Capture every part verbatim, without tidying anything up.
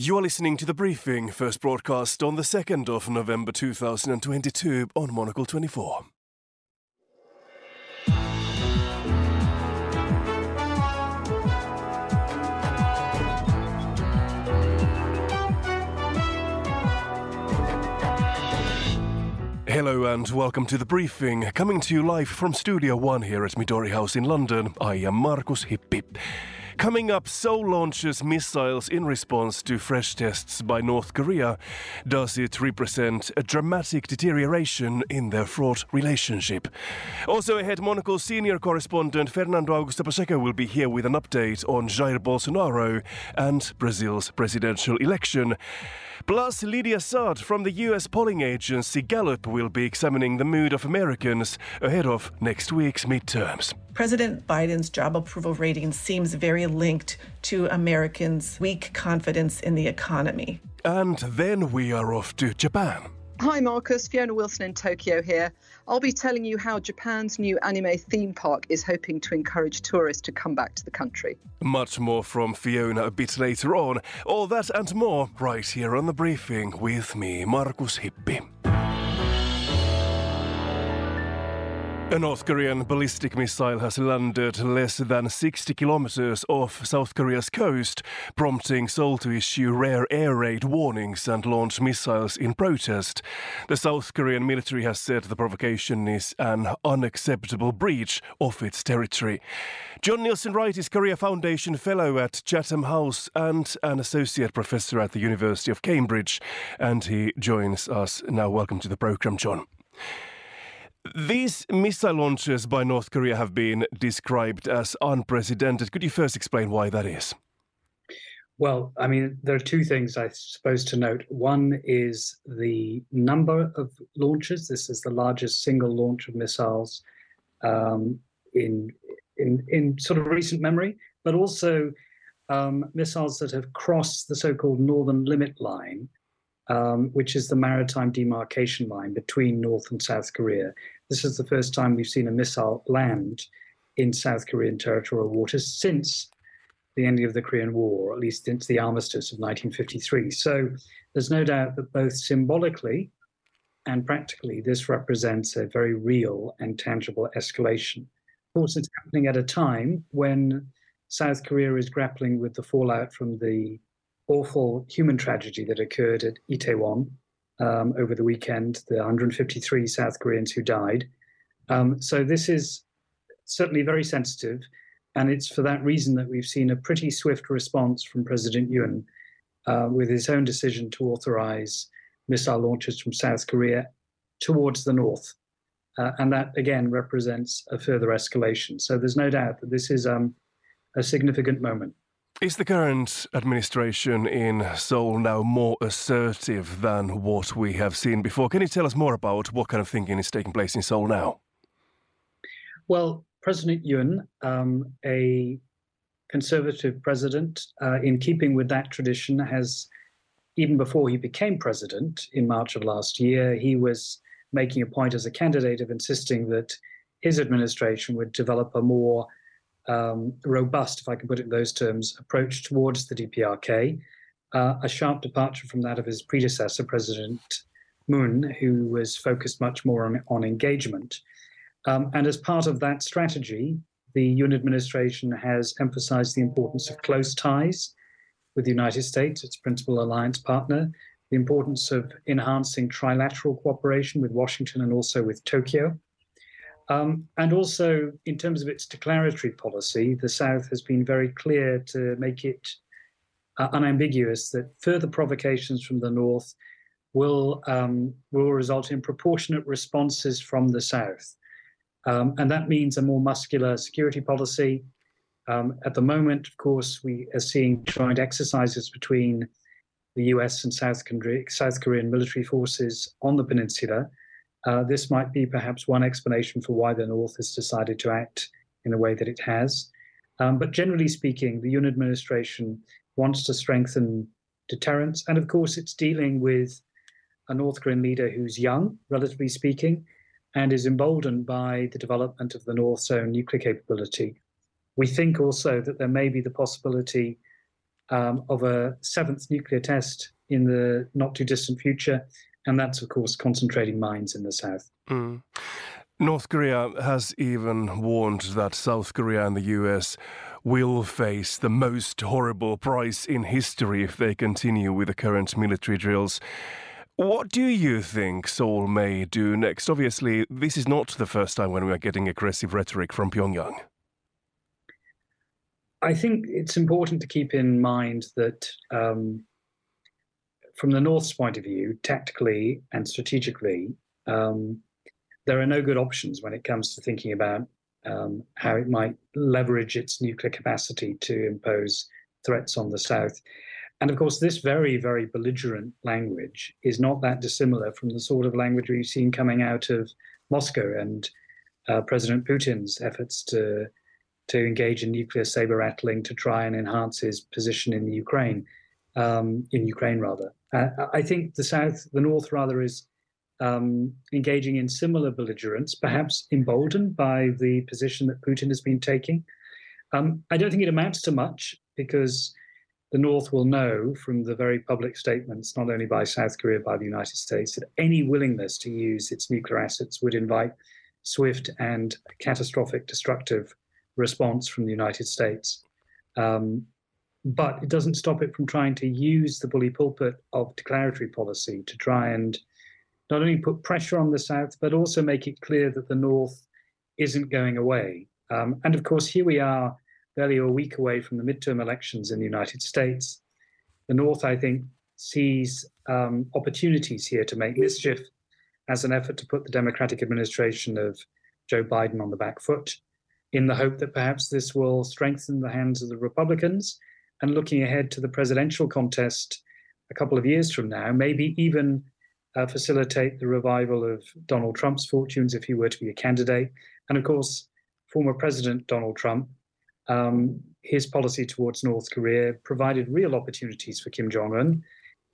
You are listening to The Briefing, first broadcast on the second of November two thousand twenty-two on Monocle twenty-four. Hello and welcome to The Briefing, coming to you live from Studio One here at Midori House in London. I am Marcus Hippi. Coming up, Seoul launches missiles in response to fresh tests by North Korea. Does it represent a dramatic deterioration in their fraught relationship? Also ahead, Monocle's senior correspondent Fernando Augusto Pacheco will be here with an update on Jair Bolsonaro and Brazil's presidential election. Plus, Lydia Saad from the U S polling agency Gallup will be examining the mood of Americans ahead of next week's midterms. President Biden's job approval rating seems very linked to Americans' weak confidence in the economy. And then we are off to Japan. Hi Marcus, Fiona Wilson in Tokyo here. I'll be telling you how Japan's new anime theme park is hoping to encourage tourists to come back to the country. Much more from Fiona a bit later on. All that and more right here on The Briefing with me, Marcus Hippi. A North Korean ballistic missile has landed less than sixty kilometers off South Korea's coast, prompting Seoul to issue rare air raid warnings and launch missiles in protest. The South Korean military has said the provocation is an unacceptable breach of its territory. John Nilsson Wright is Korea Foundation Fellow at Chatham House and an Associate Professor at the University of Cambridge, and he joins us now. Welcome to the programme, John. These missile launches by North Korea have been described as unprecedented. Could you first explain why that is? Well, I mean, there are two things I suppose to note. One is the number of launches. This is the largest single launch of missiles um, in, in, in sort of recent memory, but also um, missiles that have crossed the so-called northern limit line, Um, which is the maritime demarcation line between North and South Korea. This is the first time we've seen a missile land in South Korean territorial waters since the end of the Korean War, or at least since the armistice of nineteen fifty-three. So there's no doubt that both symbolically and practically, this represents a very real and tangible escalation. Of course, it's happening at a time when South Korea is grappling with the fallout from the awful human tragedy that occurred at Itaewon um, over the weekend, the one hundred fifty-three South Koreans who died. Um, so this is certainly very sensitive, and it's for that reason that we've seen a pretty swift response from President Ewan uh, with his own decision to authorize missile launches from South Korea towards the north. Uh, and that, again, represents a further escalation. So there's no doubt that this is um, a significant moment. Is the current administration in Seoul now more assertive than what we have seen before? Can you tell us more about what kind of thinking is taking place in Seoul now? Well, President Yoon, um, a conservative president, uh, in keeping with that tradition, has, even before he became president in March of last year, he was making a point as a candidate of insisting that his administration would develop a more Um, robust, if I can put it in those terms, approach towards the D P R K, uh, a sharp departure from that of his predecessor, President Moon, who was focused much more on, on engagement. Um, and as part of that strategy, the Yoon administration has emphasized the importance of close ties with the United States, its principal alliance partner, the importance of enhancing trilateral cooperation with Washington and also with Tokyo. Um, and also, in terms of its declaratory policy, the South has been very clear to make it uh, unambiguous that further provocations from the North will um, will result in proportionate responses from the South. Um, and that means a more muscular security policy. Um, at the moment, of course, we are seeing joint exercises between the U S and South, South Korean military forces on the peninsula. Uh, this might be perhaps one explanation for why the North has decided to act in the way that it has. Um, but generally speaking, the Yoon administration wants to strengthen deterrence. And of course, it's dealing with a North Korean leader who's young, relatively speaking, and is emboldened by the development of the North's own nuclear capability. We think also that there may be the possibility um, of a seventh nuclear test in the not-too-distant future, and that's, of course, concentrating mines in the south. Mm. North Korea has even warned that South Korea and the U S will face the most horrible price in history if they continue with the current military drills. What do you think Seoul may do next? Obviously, this is not the first time when we are getting aggressive rhetoric from Pyongyang. I think it's important to keep in mind that um, from the North's point of view, tactically and strategically, um, there are no good options when it comes to thinking about um, how it might leverage its nuclear capacity to impose threats on the South. And of course, this very, very belligerent language is not that dissimilar from the sort of language we've seen coming out of Moscow and uh, President Putin's efforts to, to engage in nuclear saber-rattling to try and enhance his position in the Ukraine, um, in Ukraine rather. Uh, I think the South, the North rather, is um, engaging in similar belligerence, perhaps emboldened by the position that Putin has been taking. Um, I don't think it amounts to much because the North will know from the very public statements, not only by South Korea, by the United States, that any willingness to use its nuclear assets would invite swift and catastrophic destructive response from the United States. Um, but it doesn't stop it from trying to use the bully pulpit of declaratory policy to try and not only put pressure on the South, but also make it clear that the North isn't going away. Um, and of course, here we are, barely a week away from the midterm elections in the United States. The North, I think, sees um, opportunities here to make mischief as an effort to put the Democratic administration of Joe Biden on the back foot, in the hope that perhaps this will strengthen the hands of the Republicans. And looking ahead to the presidential contest a couple of years from now, maybe even uh, facilitate the revival of Donald Trump's fortunes if he were to be a candidate. And of course, former President Donald Trump, Um, his policy towards North Korea provided real opportunities for Kim Jong-un.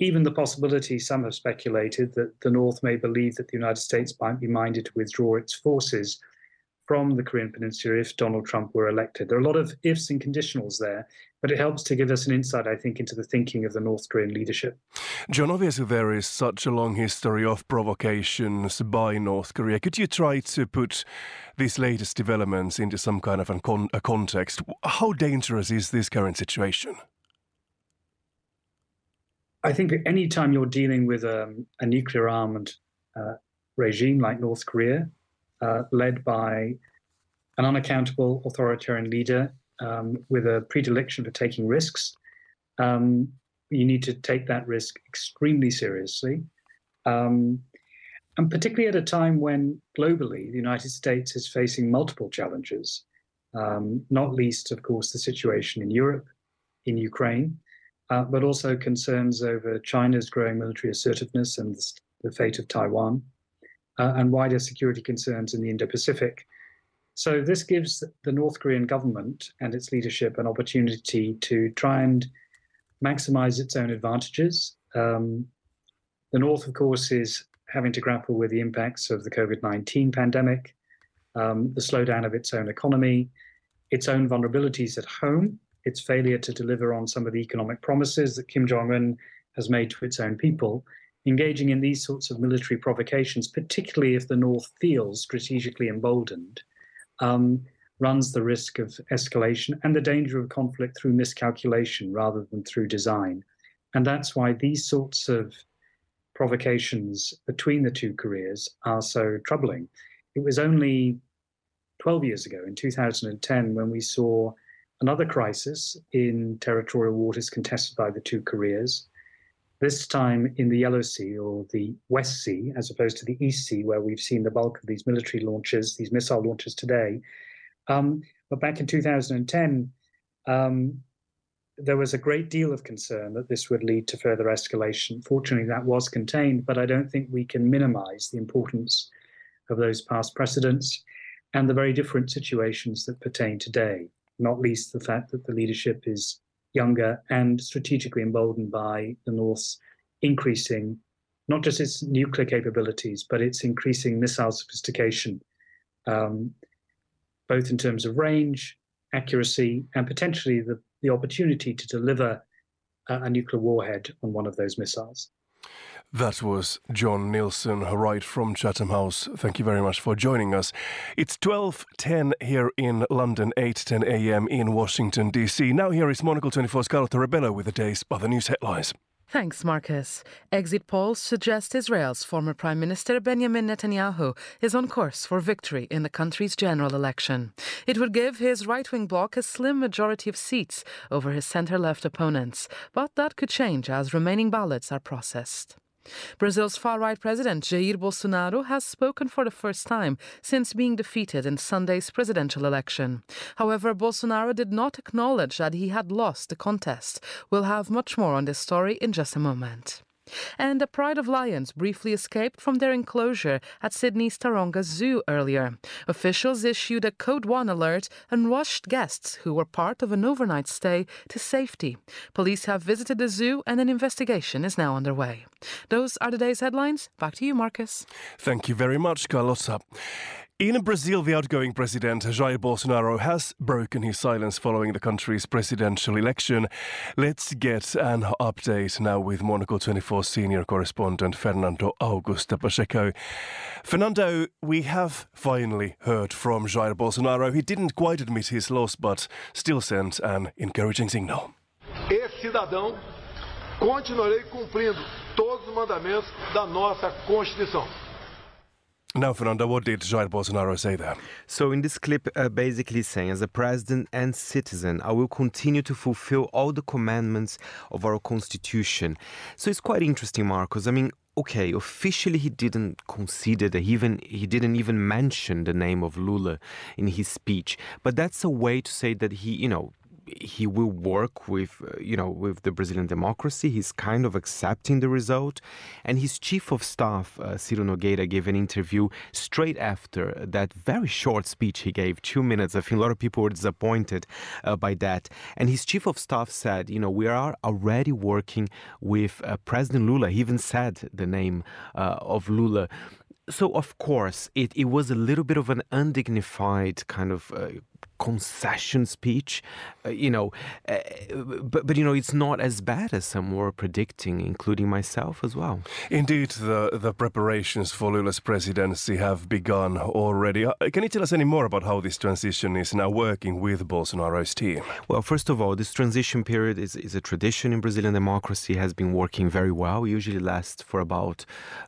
Even the possibility, some have speculated, that the North may believe that the United States might be minded to withdraw its forces from the Korean Peninsula if Donald Trump were elected. There are a lot of ifs and conditionals there, but it helps to give us an insight, I think, into the thinking of the North Korean leadership. John, obviously there is such a long history of provocations by North Korea. Could you try to put these latest developments into some kind of a, con- a context? How dangerous is this current situation? I think any time you're dealing with um, a nuclear-armed uh, regime like North Korea, Uh, led by an unaccountable authoritarian leader um, with a predilection for taking risks, um, you need to take that risk extremely seriously. Um, and particularly at a time when globally the United States is facing multiple challenges, um, not least, of course, the situation in Europe, in Ukraine, uh, but also concerns over China's growing military assertiveness and the fate of Taiwan. Uh, and wider security concerns in the Indo-Pacific. So this gives the North Korean government and its leadership an opportunity to try and maximize its own advantages. Um, the North, of course, is having to grapple with the impacts of the COVID nineteen pandemic, um, the slowdown of its own economy, its own vulnerabilities at home, its failure to deliver on some of the economic promises that Kim Jong-un has made to its own people. Engaging in these sorts of military provocations, particularly if the North feels strategically emboldened, um, runs the risk of escalation and the danger of conflict through miscalculation rather than through design. And that's why these sorts of provocations between the two Koreas are so troubling. It was only twelve years ago, in two thousand ten, when we saw another crisis in territorial waters contested by the two Koreas. This time in the Yellow Sea, or the West Sea, as opposed to the East Sea, where we've seen the bulk of these military launches, these missile launches today. Um, but back in two thousand ten, um, there was a great deal of concern that this would lead to further escalation. Fortunately, that was contained, but I don't think we can minimize the importance of those past precedents and the very different situations that pertain today, not least the fact that the leadership is younger and strategically emboldened by the North's increasing, not just its nuclear capabilities, but its increasing missile sophistication, um, both in terms of range, accuracy, and potentially the, the opportunity to deliver a nuclear warhead on one of those missiles. That was John Nilsson Wright from Chatham House. Thank you very much for joining us. It's twelve ten here in London, eight ten a m in Washington, D C. Now here is Monocle twenty-four's Carlotta Rebello with the day's other news headlines. Thanks, Marcus. Exit polls suggest Israel's former Prime Minister Benjamin Netanyahu is on course for victory in the country's general election. It would give his right-wing bloc a slim majority of seats over his centre-left opponents, but that could change as remaining ballots are processed. Brazil's far-right president Jair Bolsonaro has spoken for the first time since being defeated in Sunday's presidential election. However, Bolsonaro did not acknowledge that he had lost the contest. We'll have much more on this story in just a moment. And a pride of lions briefly escaped from their enclosure at Sydney's Taronga Zoo earlier. Officials issued a Code one alert and rushed guests who were part of an overnight stay to safety. Police have visited the zoo and an investigation is now underway. Those are today's headlines. Back to you, Marcus. Thank you very much, Carlotta. In Brazil, the outgoing president, Jair Bolsonaro, has broken his silence following the country's presidential election. Let's get an update now with Monocle twenty-four senior correspondent Fernando Augusto Pacheco. Fernando, we have finally heard from Jair Bolsonaro. He didn't quite admit his loss, but still sent an encouraging signal. Esse cidadão continuarei cumprindo todos os mandamentos da nossa Constituição. Now, Fernando, what did Jair Bolsonaro say there? So in this clip, uh, basically saying, as a president and citizen, I will continue to fulfill all the commandments of our constitution. So it's quite interesting, Marcos. I mean, okay, officially he didn't consider that, he even he didn't even mention the name of Lula in his speech. But that's a way to say that he, you know, he will work with, uh, you know, with the Brazilian democracy. He's kind of accepting the result. And his chief of staff, uh, Ciro Nogueira, gave an interview straight after that very short speech he gave, two minutes. I think a lot of people were disappointed uh, by that. And his chief of staff said, you know, we are already working with uh, President Lula. He even said the name uh, of Lula. So, of course, it, it was a little bit of an undignified kind of uh, concession speech, uh, you know, uh, but, but, you know, it's not as bad as some were predicting, including myself as well. Indeed, the, the preparations for Lula's presidency have begun already. Can you tell us any more about how this transition is now working with Bolsonaro's team? Well, first of all, this transition period is, is a tradition in Brazilian democracy, has been working very well. It usually lasts for about,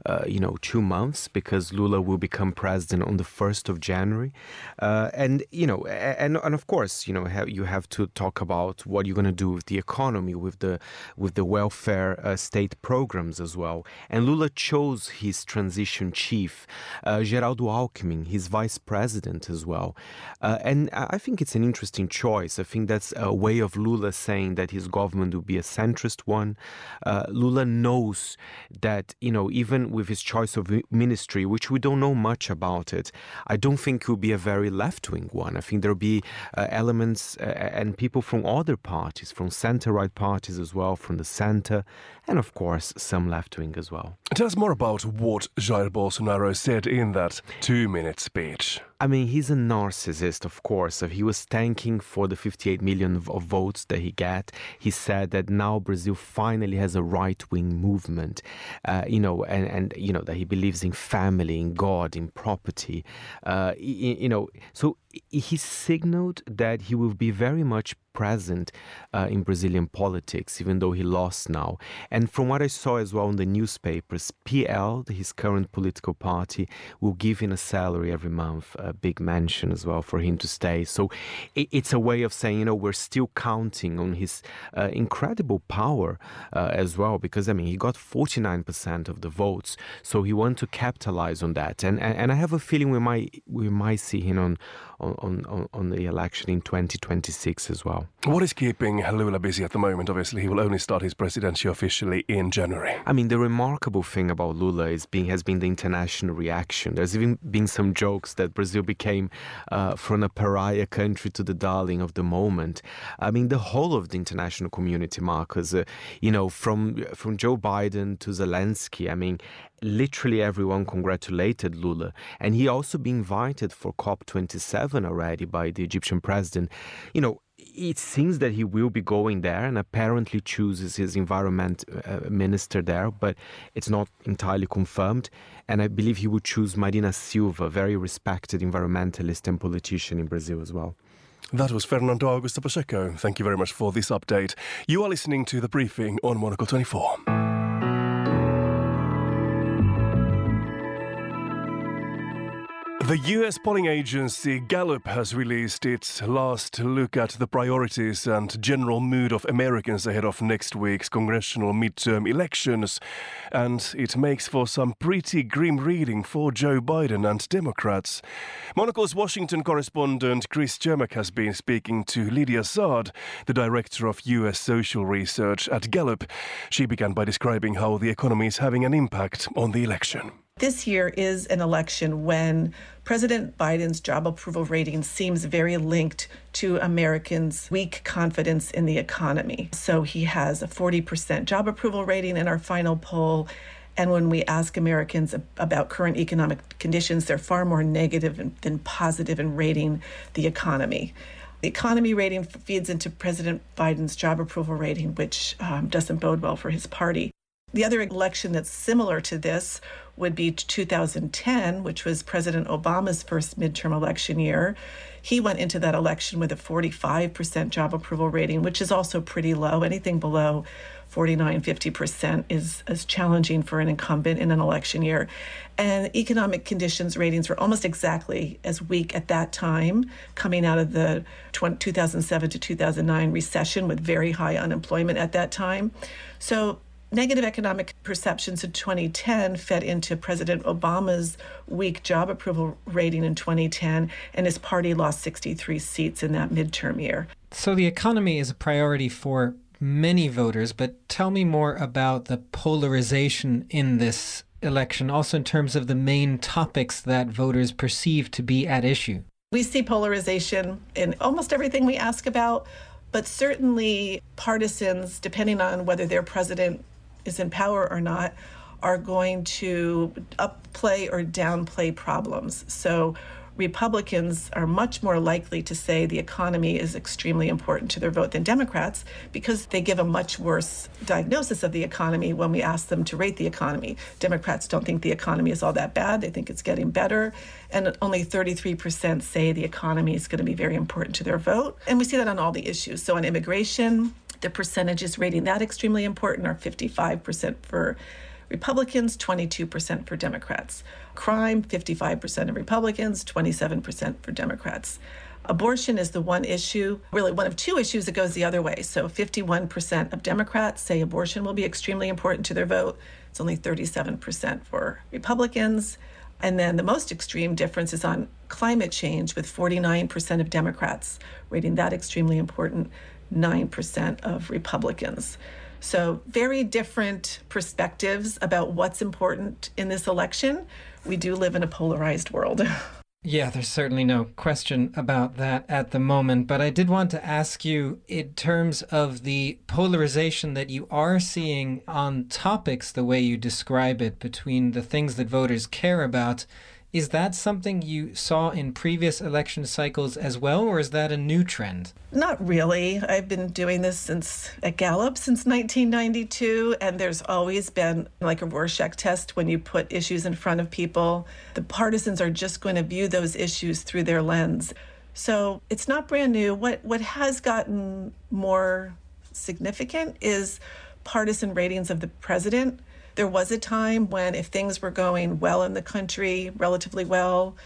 uh, you know, two months because Lula will become president on the first of January. Uh, and, you know, and And, and of course, you know, ha- you have to talk about what you're going to do with the economy, with the with the welfare uh, state programs as well. And Lula chose his transition chief, uh, Geraldo Alckmin, his vice president as well. Uh, and I think it's an interesting choice. I think that's a way of Lula saying that his government will be a centrist one. Uh, Lula knows that, you know, even with his choice of ministry, which we don't know much about it, I don't think it will be a very left-wing one. I think there will be Uh, elements uh, and people from other parties, from centre-right parties as well, from the centre, and of course some left-wing as well. Tell us more about what Jair Bolsonaro said in that two-minute speech. I mean, he's a narcissist, of course. So he was thanking for the fifty-eight million of, of votes that he got. He said that now Brazil finally has a right-wing movement, uh, you know, and, and, you know, that he believes in family, in God, in property, uh, you, you know. So he signaled that he will be very much present uh, in Brazilian politics, even though he lost now. And from what I saw as well in the newspapers, P L, his current political party, will give him a salary every month, a big mansion as well for him to stay. So it, it's a way of saying, you know, we're still counting on his uh, incredible power uh, as well, because, I mean, he got forty-nine percent of the votes, so he wants to capitalize on that. And, and and I have a feeling we might we might see him on on, on, on the election in twenty twenty-six as well. What is keeping Lula busy at the moment? Obviously, he will only start his presidency officially in January. I mean, the remarkable thing about Lula is being, has been the international reaction. There's even been some jokes that Brazil became uh, from a pariah country to the darling of the moment. I mean, the whole of the international community, Marcus, uh, you know, from, from Joe Biden to Zelensky, I mean, literally everyone congratulated Lula, and he also been invited for COP twenty-seven already by the Egyptian president. You know, it seems that he will be going there and apparently chooses his environment uh, minister there, but it's not entirely confirmed. And I believe he would choose Marina Silva, very respected environmentalist and politician in Brazil as well. That was Fernando Augusto Pacheco. Thank you very much for this update. You are listening to The Briefing on Monocle twenty-four. The U S polling agency Gallup has released its last look at the priorities and general mood of Americans ahead of next week's congressional midterm elections. And it makes for some pretty grim reading for Joe Biden and Democrats. Monocle's Washington correspondent Chris Cermak has been speaking to Lydia Saad, the director of U S social research at Gallup. She began by describing how the economy is having an impact on the election. This year is an election when President Biden's job approval rating seems very linked to Americans' weak confidence in the economy. So he has a forty percent job approval rating in our final poll. And when we ask Americans about current economic conditions, they're far more negative than positive in rating the economy. The economy rating feeds into President Biden's job approval rating, which um, doesn't bode well for his party. The other election that's similar to this would be two thousand ten, which was President Obama's first midterm election year. He went into that election with a forty-five percent job approval rating, which is also pretty low. Anything below forty-nine, fifty percent is, is challenging for an incumbent in an election year. And economic conditions ratings were almost exactly as weak at that time, coming out of the two thousand seven to two thousand nine recession with very high unemployment at that time. So negative economic perceptions in twenty ten fed into President Obama's weak job approval rating in twenty ten, and his party lost sixty-three seats in that midterm year. So the economy is a priority for many voters, but tell me more about the polarization in this election, also in terms of the main topics that voters perceive to be at issue. We see polarization in almost everything we ask about, but certainly partisans, depending on whether their president is in power or not, are going to upplay or downplay problems. So Republicans are much more likely to say the economy is extremely important to their vote than Democrats, because they give a much worse diagnosis of the economy when we ask them to rate the economy. Democrats don't think the economy is all that bad. They think it's getting better. And only thirty-three percent say the economy is going to be very important to their vote. And we see that on all the issues. So on immigration, the percentages rating that extremely important are fifty-five percent for Republicans, twenty-two percent for Democrats. Crime, fifty-five percent of Republicans, twenty-seven percent for Democrats. Abortion is the one issue, really one of two issues that goes the other way. So fifty-one percent of Democrats say abortion will be extremely important to their vote. It's only thirty-seven percent for Republicans. And then the most extreme difference is on climate change, with forty-nine percent of Democrats rating that extremely important, nine percent of Republicans. So very different perspectives about what's important in this election. We do live in a polarized world. Yeah, there's certainly no question about that at the moment. But I did want to ask you, in terms of the polarization that you are seeing on topics, the way you describe it, between the things that voters care about, is that something you saw in previous election cycles as well, or is that a new trend? Not really. I've been doing this since at Gallup since nineteen ninety-two, and there's always been like a Rorschach test when you put issues in front of people. The partisans are just going to view those issues through their lens. So it's not brand new. What what has gotten more significant is partisan ratings of the president. There was a time when, if things were going well in the country, relatively well,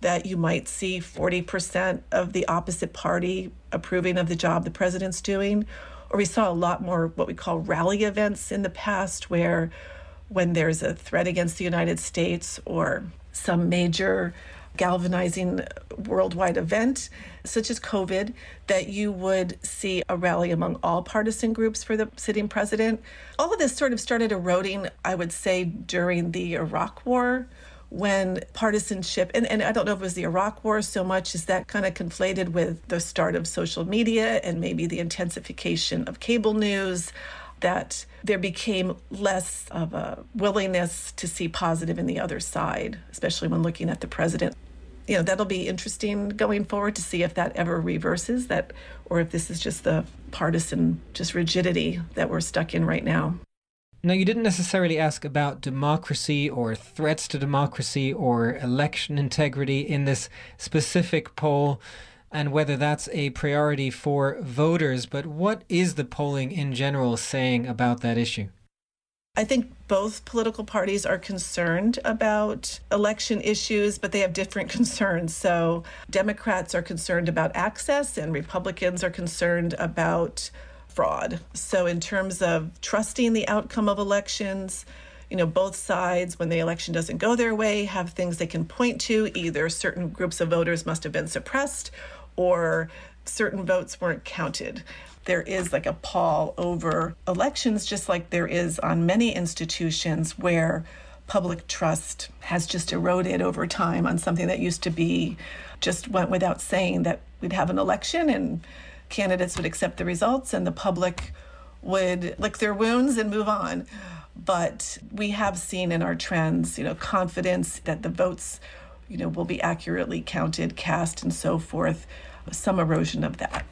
that you might see forty percent of the opposite party approving of the job the president's doing. Or we saw a lot more what we call rally events in the past, where when there's a threat against the United States or some major galvanizing worldwide event, such as COVID, that you would see a rally among all partisan groups for the sitting president. All of this sort of started eroding, I would say, during the Iraq War, when partisanship, and, and I don't know if it was the Iraq War so much, is that kind of conflated with the start of social media and maybe the intensification of cable news, that there became less of a willingness to see positive in the other side, especially when looking at the president. you know, that'll be interesting going forward to see if that ever reverses that, or if this is just the partisan just rigidity that we're stuck in right now. Now, you didn't necessarily ask about democracy or threats to democracy or election integrity in this specific poll and whether that's a priority for voters, but what is the polling in general saying about that issue? I think both political parties are concerned about election issues, but they have different concerns. So Democrats are concerned about access and Republicans are concerned about fraud. So in terms of trusting the outcome of elections, you know, both sides, when the election doesn't go their way, have things they can point to. Either certain groups of voters must have been suppressed or certain votes weren't counted. There is like a pall over elections, just like there is on many institutions where public trust has just eroded over time on something that used to be, just went without saying that we'd have an election and candidates would accept the results and the public would lick their wounds and move on. But we have seen in our trends, you know, confidence that the votes, you know, will be accurately counted, cast, and so forth, some erosion of that.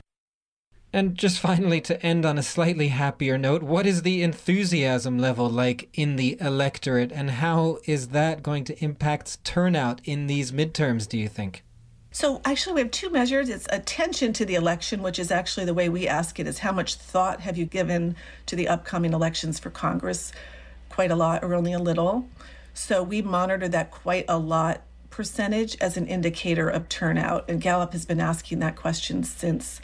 And just finally, to end on a slightly happier note, what is the enthusiasm level like in the electorate, and how is that going to impact turnout in these midterms, do you think? So actually, we have two measures. It's attention to the election, which is actually the way we ask it, is how much thought have you given to the upcoming elections for Congress? Quite a lot or only a little. So we monitor that quite a lot percentage as an indicator of turnout. And Gallup has been asking that question since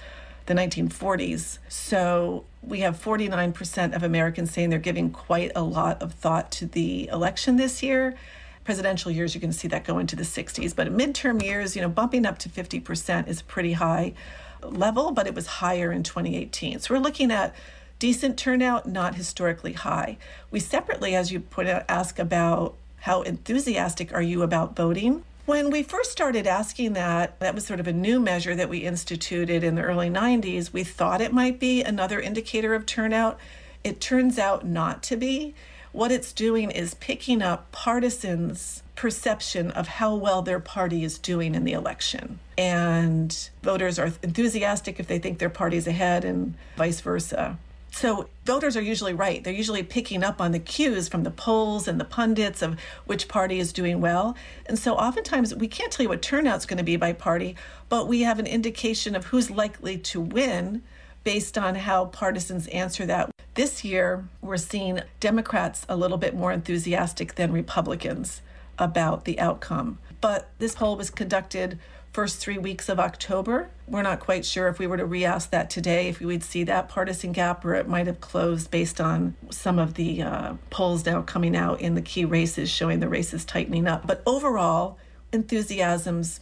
the nineteen forties. So we have forty-nine percent of Americans saying they're giving quite a lot of thought to the election this year. Presidential years, you're going to see that go into the sixties. But in midterm years, you know, bumping up to fifty percent is a pretty high level, but it was higher in twenty eighteen. So we're looking at decent turnout, not historically high. We separately, as you pointed out, ask about how enthusiastic are you about voting? When we first started asking that, that was sort of a new measure that we instituted in the early nineties. We thought it might be another indicator of turnout. It turns out not to be. What it's doing is picking up partisans' perception of how well their party is doing in the election. And voters are enthusiastic if they think their party's ahead and vice versa. So voters are usually right. They're usually picking up on the cues from the polls and the pundits of which party is doing well. And so oftentimes we can't tell you what turnout's going to be by party, but we have an indication of who's likely to win based on how partisans answer that. This year, we're seeing Democrats a little bit more enthusiastic than Republicans about the outcome. But this poll was conducted first three weeks of October. We're not quite sure if we were to re-ask that today, if we would see that partisan gap, or it might have closed based on some of the uh, polls now coming out in the key races, showing the races tightening up. But overall, enthusiasm's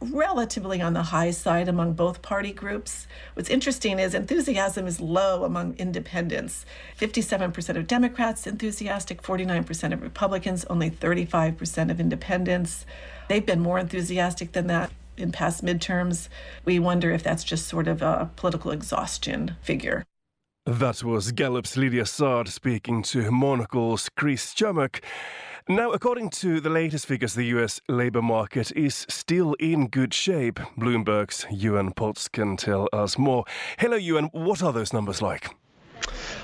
relatively on the high side among both party groups. What's interesting is enthusiasm is low among independents. fifty-seven percent of Democrats enthusiastic, forty-nine percent of Republicans, only thirty-five percent of independents. They've been more enthusiastic than that in past midterms. We wonder if that's just sort of a political exhaustion figure. That was Gallup's Lydia Saad speaking to Monocle's Chris Cermak. Now, according to the latest figures, the U S labour market is still in good shape. Bloomberg's Ewan Potts can tell us more. Hello, Ewan. What are those numbers like?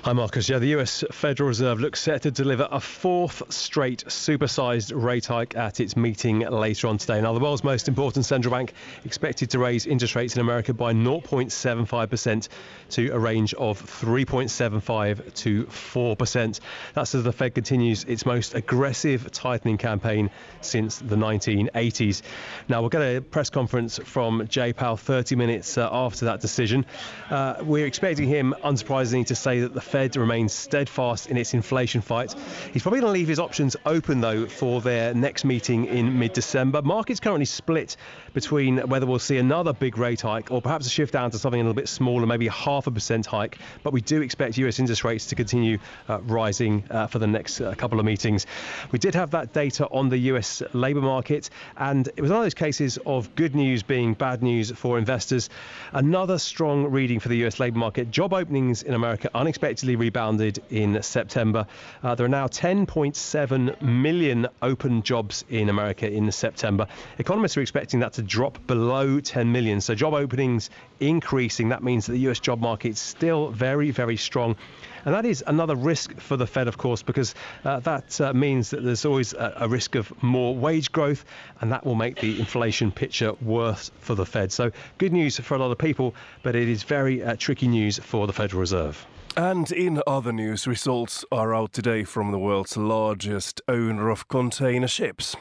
Hi, Marcus. Yeah, the U S Federal Reserve looks set to deliver a fourth straight supersized rate hike at its meeting later on today. Now, the world's most important central bank expected to raise interest rates in America by zero point seven five percent to a range of three point seven five to four percent. That's as the Fed continues its most aggressive tightening campaign since the nineteen eighties. Now, we'll get a press conference from Jay Powell thirty minutes uh, after that decision. Uh, we're expecting him, unsurprisingly, to say that the Fed remains steadfast in its inflation fight. He's probably going to leave his options open, though, for their next meeting in mid-December. Markets currently split between whether we'll see another big rate hike or perhaps a shift down to something a little bit smaller, maybe a half a percent hike. But we do expect U S interest rates to continue uh, rising uh, for the next uh, couple of meetings. We did have that data on the U S labour market, and it was one of those cases of good news being bad news for investors. Another strong reading for the U S labour market. Job openings in America unexpectedly rebounded in September. Uh, there are now ten point seven million open jobs in America in September. Economists are expecting that to drop below ten million. So job openings increasing. That means that the U S job market is still very, very strong. And that is another risk for the Fed, of course, because uh, that uh, means that there's always a, a risk of more wage growth, and that will make the inflation picture worse for the Fed. So good news for a lot of people, but it is very uh, tricky news for the Federal Reserve. And in other news, results are out today from the world's largest owner of container ships.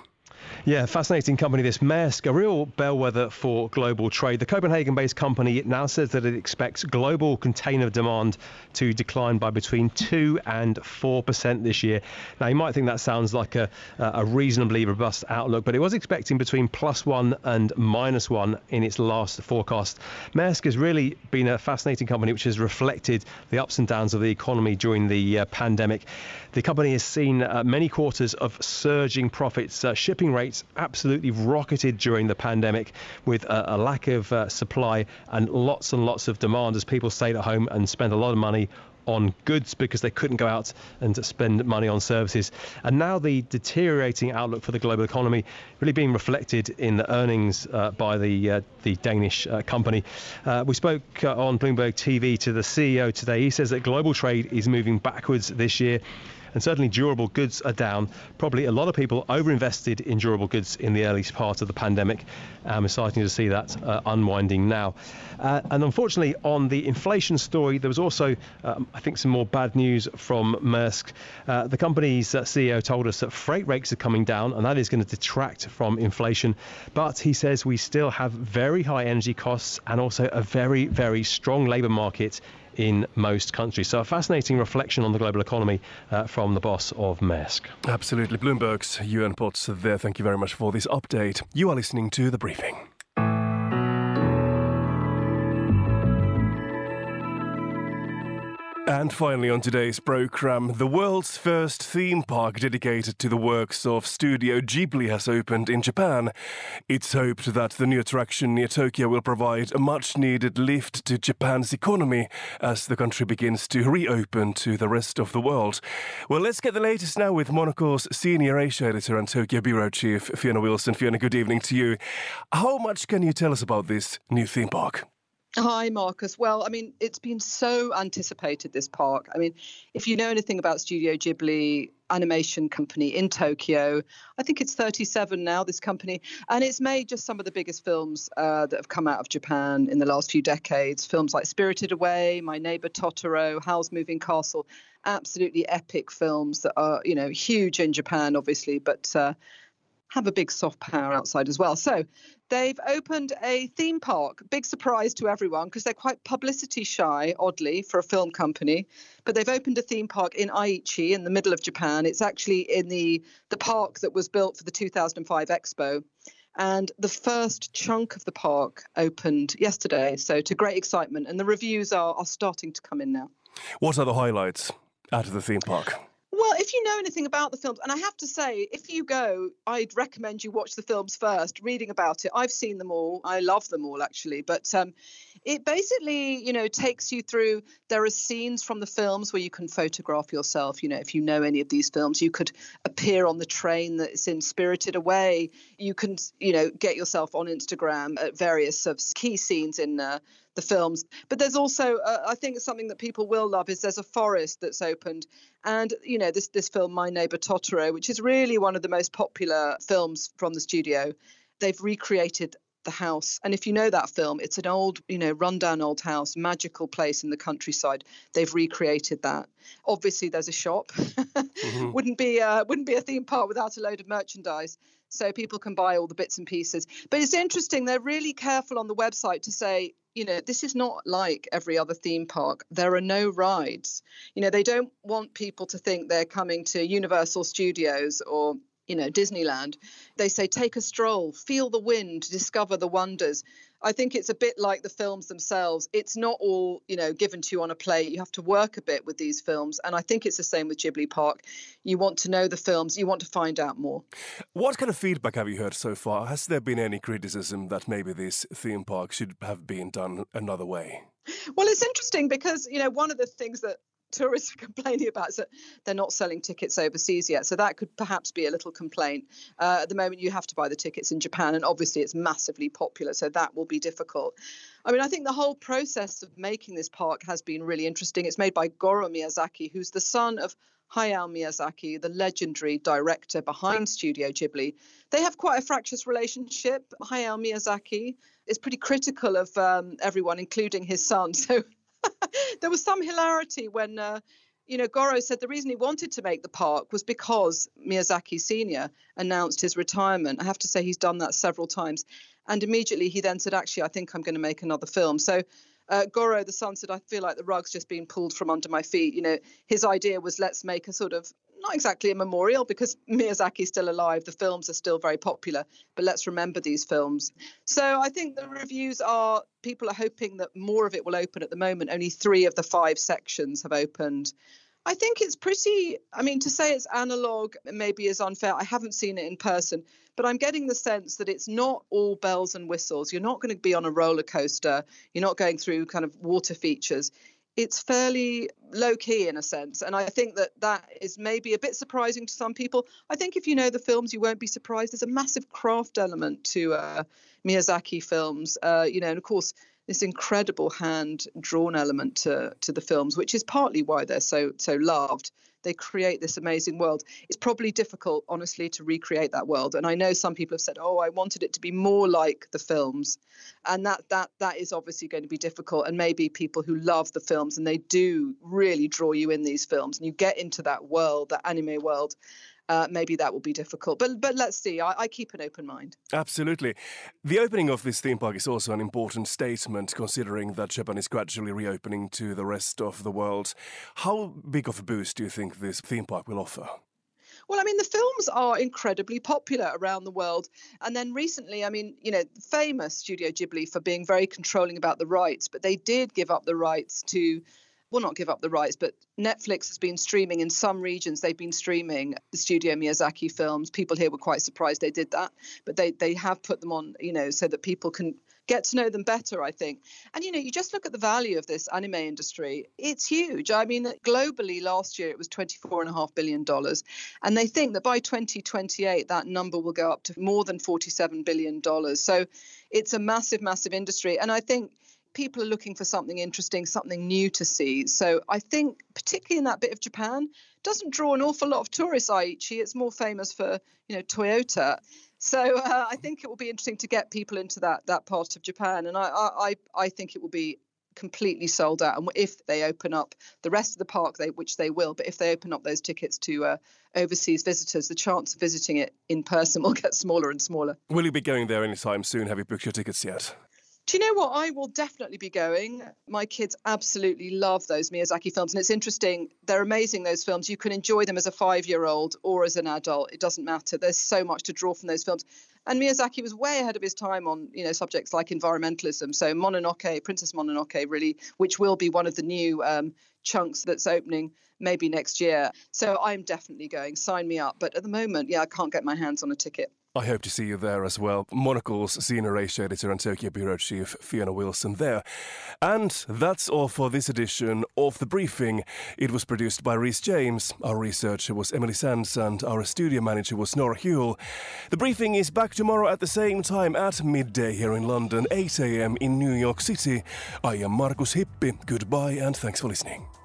Yeah, fascinating company, this Maersk, a real bellwether for global trade. The Copenhagen-based company now says that it expects global container demand to decline by between two and four percent this year. Now, you might think that sounds like a, a reasonably robust outlook, but it was expecting between plus one and minus one in its last forecast. Maersk has really been a fascinating company which has reflected the ups and downs of the economy during the uh, pandemic. The company has seen uh, many quarters of surging profits. Uh, shipping rates absolutely rocketed during the pandemic, with a, a lack of uh, supply and lots and lots of demand as people stayed at home and spent a lot of money on goods because they couldn't go out and spend money on services. And now the deteriorating outlook for the global economy really being reflected in the earnings uh, by the uh, the Danish uh, company. Uh, we spoke uh, on Bloomberg T V to the C E O today. He says that global trade is moving backwards this year, and certainly durable goods are down. Probably a lot of people overinvested in durable goods in the early part of the pandemic. Um, it's exciting to see that uh, unwinding now. Uh, and unfortunately, on the inflation story, there was also, um, I think, some more bad news from Maersk. Uh, the company's uh, C E O told us that freight rates are coming down, and that is going to detract from inflation. But he says we still have very high energy costs and also a very, very strong labour market in most countries. So a fascinating reflection on the global economy uh, from the boss of Maersk. Absolutely. Bloomberg's Ewan Potts there. Thank you very much for this update. You are listening to The Briefing. And finally on today's programme, the world's first theme park dedicated to the works of Studio Ghibli has opened in Japan. It's hoped that the new attraction near Tokyo will provide a much-needed lift to Japan's economy as the country begins to reopen to the rest of the world. Well, let's get the latest now with Monocle's senior Asia editor and Tokyo bureau chief, Fiona Wilson. Fiona, good evening to you. How much can you tell us about this new theme park? Hi, Marcus. Well, I mean, it's been so anticipated, this park. I mean, if you know anything about Studio Ghibli animation company in Tokyo, I think it's thirty-seven now, this company, and it's made just some of the biggest films uh, that have come out of Japan in the last few decades. Films like Spirited Away, My Neighbor Totoro, Howl's Moving Castle, absolutely epic films that are, you know, huge in Japan, obviously, but uh, have a big soft power outside as well. So they've opened a theme park. Big surprise to everyone because they're quite publicity shy, oddly, for a film company. But they've opened a theme park in Aichi in the middle of Japan. It's actually in the, the park that was built for the two thousand five Expo. And the first chunk of the park opened yesterday, so to great excitement. And the reviews are, are starting to come in now. What are the highlights out of the theme park? Well, if you know anything about the films, and I have to say, if you go, I'd recommend you watch the films first, reading about it. I've seen them all. I love them all, actually. But um, it basically, you know, takes you through. There are scenes from the films where you can photograph yourself. You know, if you know any of these films, you could appear on the train that's in Spirited Away. You can, you know, get yourself on Instagram at various uh, key scenes in uh, the films. But there's also, uh, I think something that people will love is there's a forest that's opened. And, you know, this, this film, My Neighbor Totoro, which is really one of the most popular films from the studio, they've recreated the house. And if you know that film, it's an old, you know, rundown old house, magical place in the countryside. They've recreated that. Obviously, there's a shop. mm-hmm. Wouldn't be uh, wouldn't be a theme park without a load of merchandise. So people can buy all the bits and pieces. But it's interesting. They're really careful on the website to say, you know, this is not like every other theme park. There are no rides. You know, they don't want people to think they're coming to Universal Studios or, you know, Disneyland. They say, take a stroll, feel the wind, discover the wonders. I think it's a bit like the films themselves. It's not all, you know, given to you on a plate. You have to work a bit with these films. And I think it's the same with Ghibli Park. You want to know the films. You want to find out more. What kind of feedback have you heard so far? Has there been any criticism that maybe this theme park should have been done another way? Well, it's interesting because, you know, one of the things that tourists are complaining about is that they're not selling tickets overseas yet. So that could perhaps be a little complaint. Uh, at the moment, you have to buy the tickets in Japan, and obviously it's massively popular, so that will be difficult. I mean, I think the whole process of making this park has been really interesting. It's made by Goro Miyazaki, who's the son of Hayao Miyazaki, the legendary director behind Studio Ghibli. They have quite a fractious relationship. Hayao Miyazaki is pretty critical of um, everyone, including his son. So there was some hilarity when, uh, you know, Goro said the reason he wanted to make the park was because Miyazaki Senior announced his retirement. I have to say he's done that several times. And immediately he then said, actually, I think I'm going to make another film. So Uh, Goro, the son, said, I feel like the rug's just been pulled from under my feet. You know, his idea was, let's make a sort of, not exactly a memorial, because Miyazaki's still alive. The films are still very popular, but let's remember these films. So I think the reviews are, people are hoping that more of it will open. At the moment, only three of the five sections have opened. I think it's pretty, I mean, to say it's analogue maybe is unfair. I haven't seen it in person, but I'm getting the sense that it's not all bells and whistles. You're not going to be on a roller coaster. You're not going through kind of water features. It's fairly low key in a sense. And I think that that is maybe a bit surprising to some people. I think if you know the films, you won't be surprised. There's a massive craft element to uh, Miyazaki films, uh, you know, and of course, this incredible hand-drawn element to, to the films, which is partly why they're so so loved. They create this amazing world. It's probably difficult, honestly, to recreate that world. And I know some people have said, oh, I wanted it to be more like the films. And that that that is obviously going to be difficult. And maybe people who love the films, and they do really draw you in these films, and you get into that world, that anime world, Uh, maybe that will be difficult. But but let's see. I, I keep an open mind. Absolutely. The opening of this theme park is also an important statement, considering that Japan is gradually reopening to the rest of the world. How big of a boost do you think this theme park will offer? Well, I mean, the films are incredibly popular around the world. And then recently, I mean, you know, famous Studio Ghibli for being very controlling about the rights, but they did give up the rights to... Well, not give up the rights, but Netflix has been streaming in some regions. They've been streaming the Studio Miyazaki films. People here were quite surprised they did that, but they they have put them on, you know, so that people can get to know them better, I think. And, you know, you just look at the value of this anime industry. It's huge. I mean, globally last year, it was twenty-four point five billion dollars. And they think that by twenty twenty-eight, that number will go up to more than forty-seven billion dollars. So it's a massive, massive industry. And I think people are looking for something interesting, something new to see. So I think particularly in that bit of Japan, doesn't draw an awful lot of tourists, Aichi. It's more famous for, you know, Toyota. So uh, I think it will be interesting to get people into that that part of Japan. And I, I, I think it will be completely sold out. And if they open up the rest of the park, they, which they will, but if they open up those tickets to uh, overseas visitors, the chance of visiting it in person will get smaller and smaller. Will you be going there anytime soon? Have you booked your tickets yet? Do you know what? I will definitely be going. My kids absolutely love those Miyazaki films. And it's interesting. They're amazing, those films. You can enjoy them as a five-year-old or as an adult. It doesn't matter. There's so much to draw from those films. And Miyazaki was way ahead of his time on, you know, subjects like environmentalism. So Mononoke, Princess Mononoke, really, which will be one of the new um, chunks that's opening maybe next year. So I'm definitely going. Sign me up. But at the moment, yeah, I can't get my hands on a ticket. I hope to see you there as well. Monocle's Senior Asia Editor and Tokyo Bureau Chief Fiona Wilson there. And that's all for this edition of The Briefing. It was produced by Rhys James, our researcher was Emily Sands, and our studio manager was Nora Huell. The Briefing is back tomorrow at the same time at midday here in London, eight a.m. in New York City. I am Marcus Hippi. Goodbye and thanks for listening.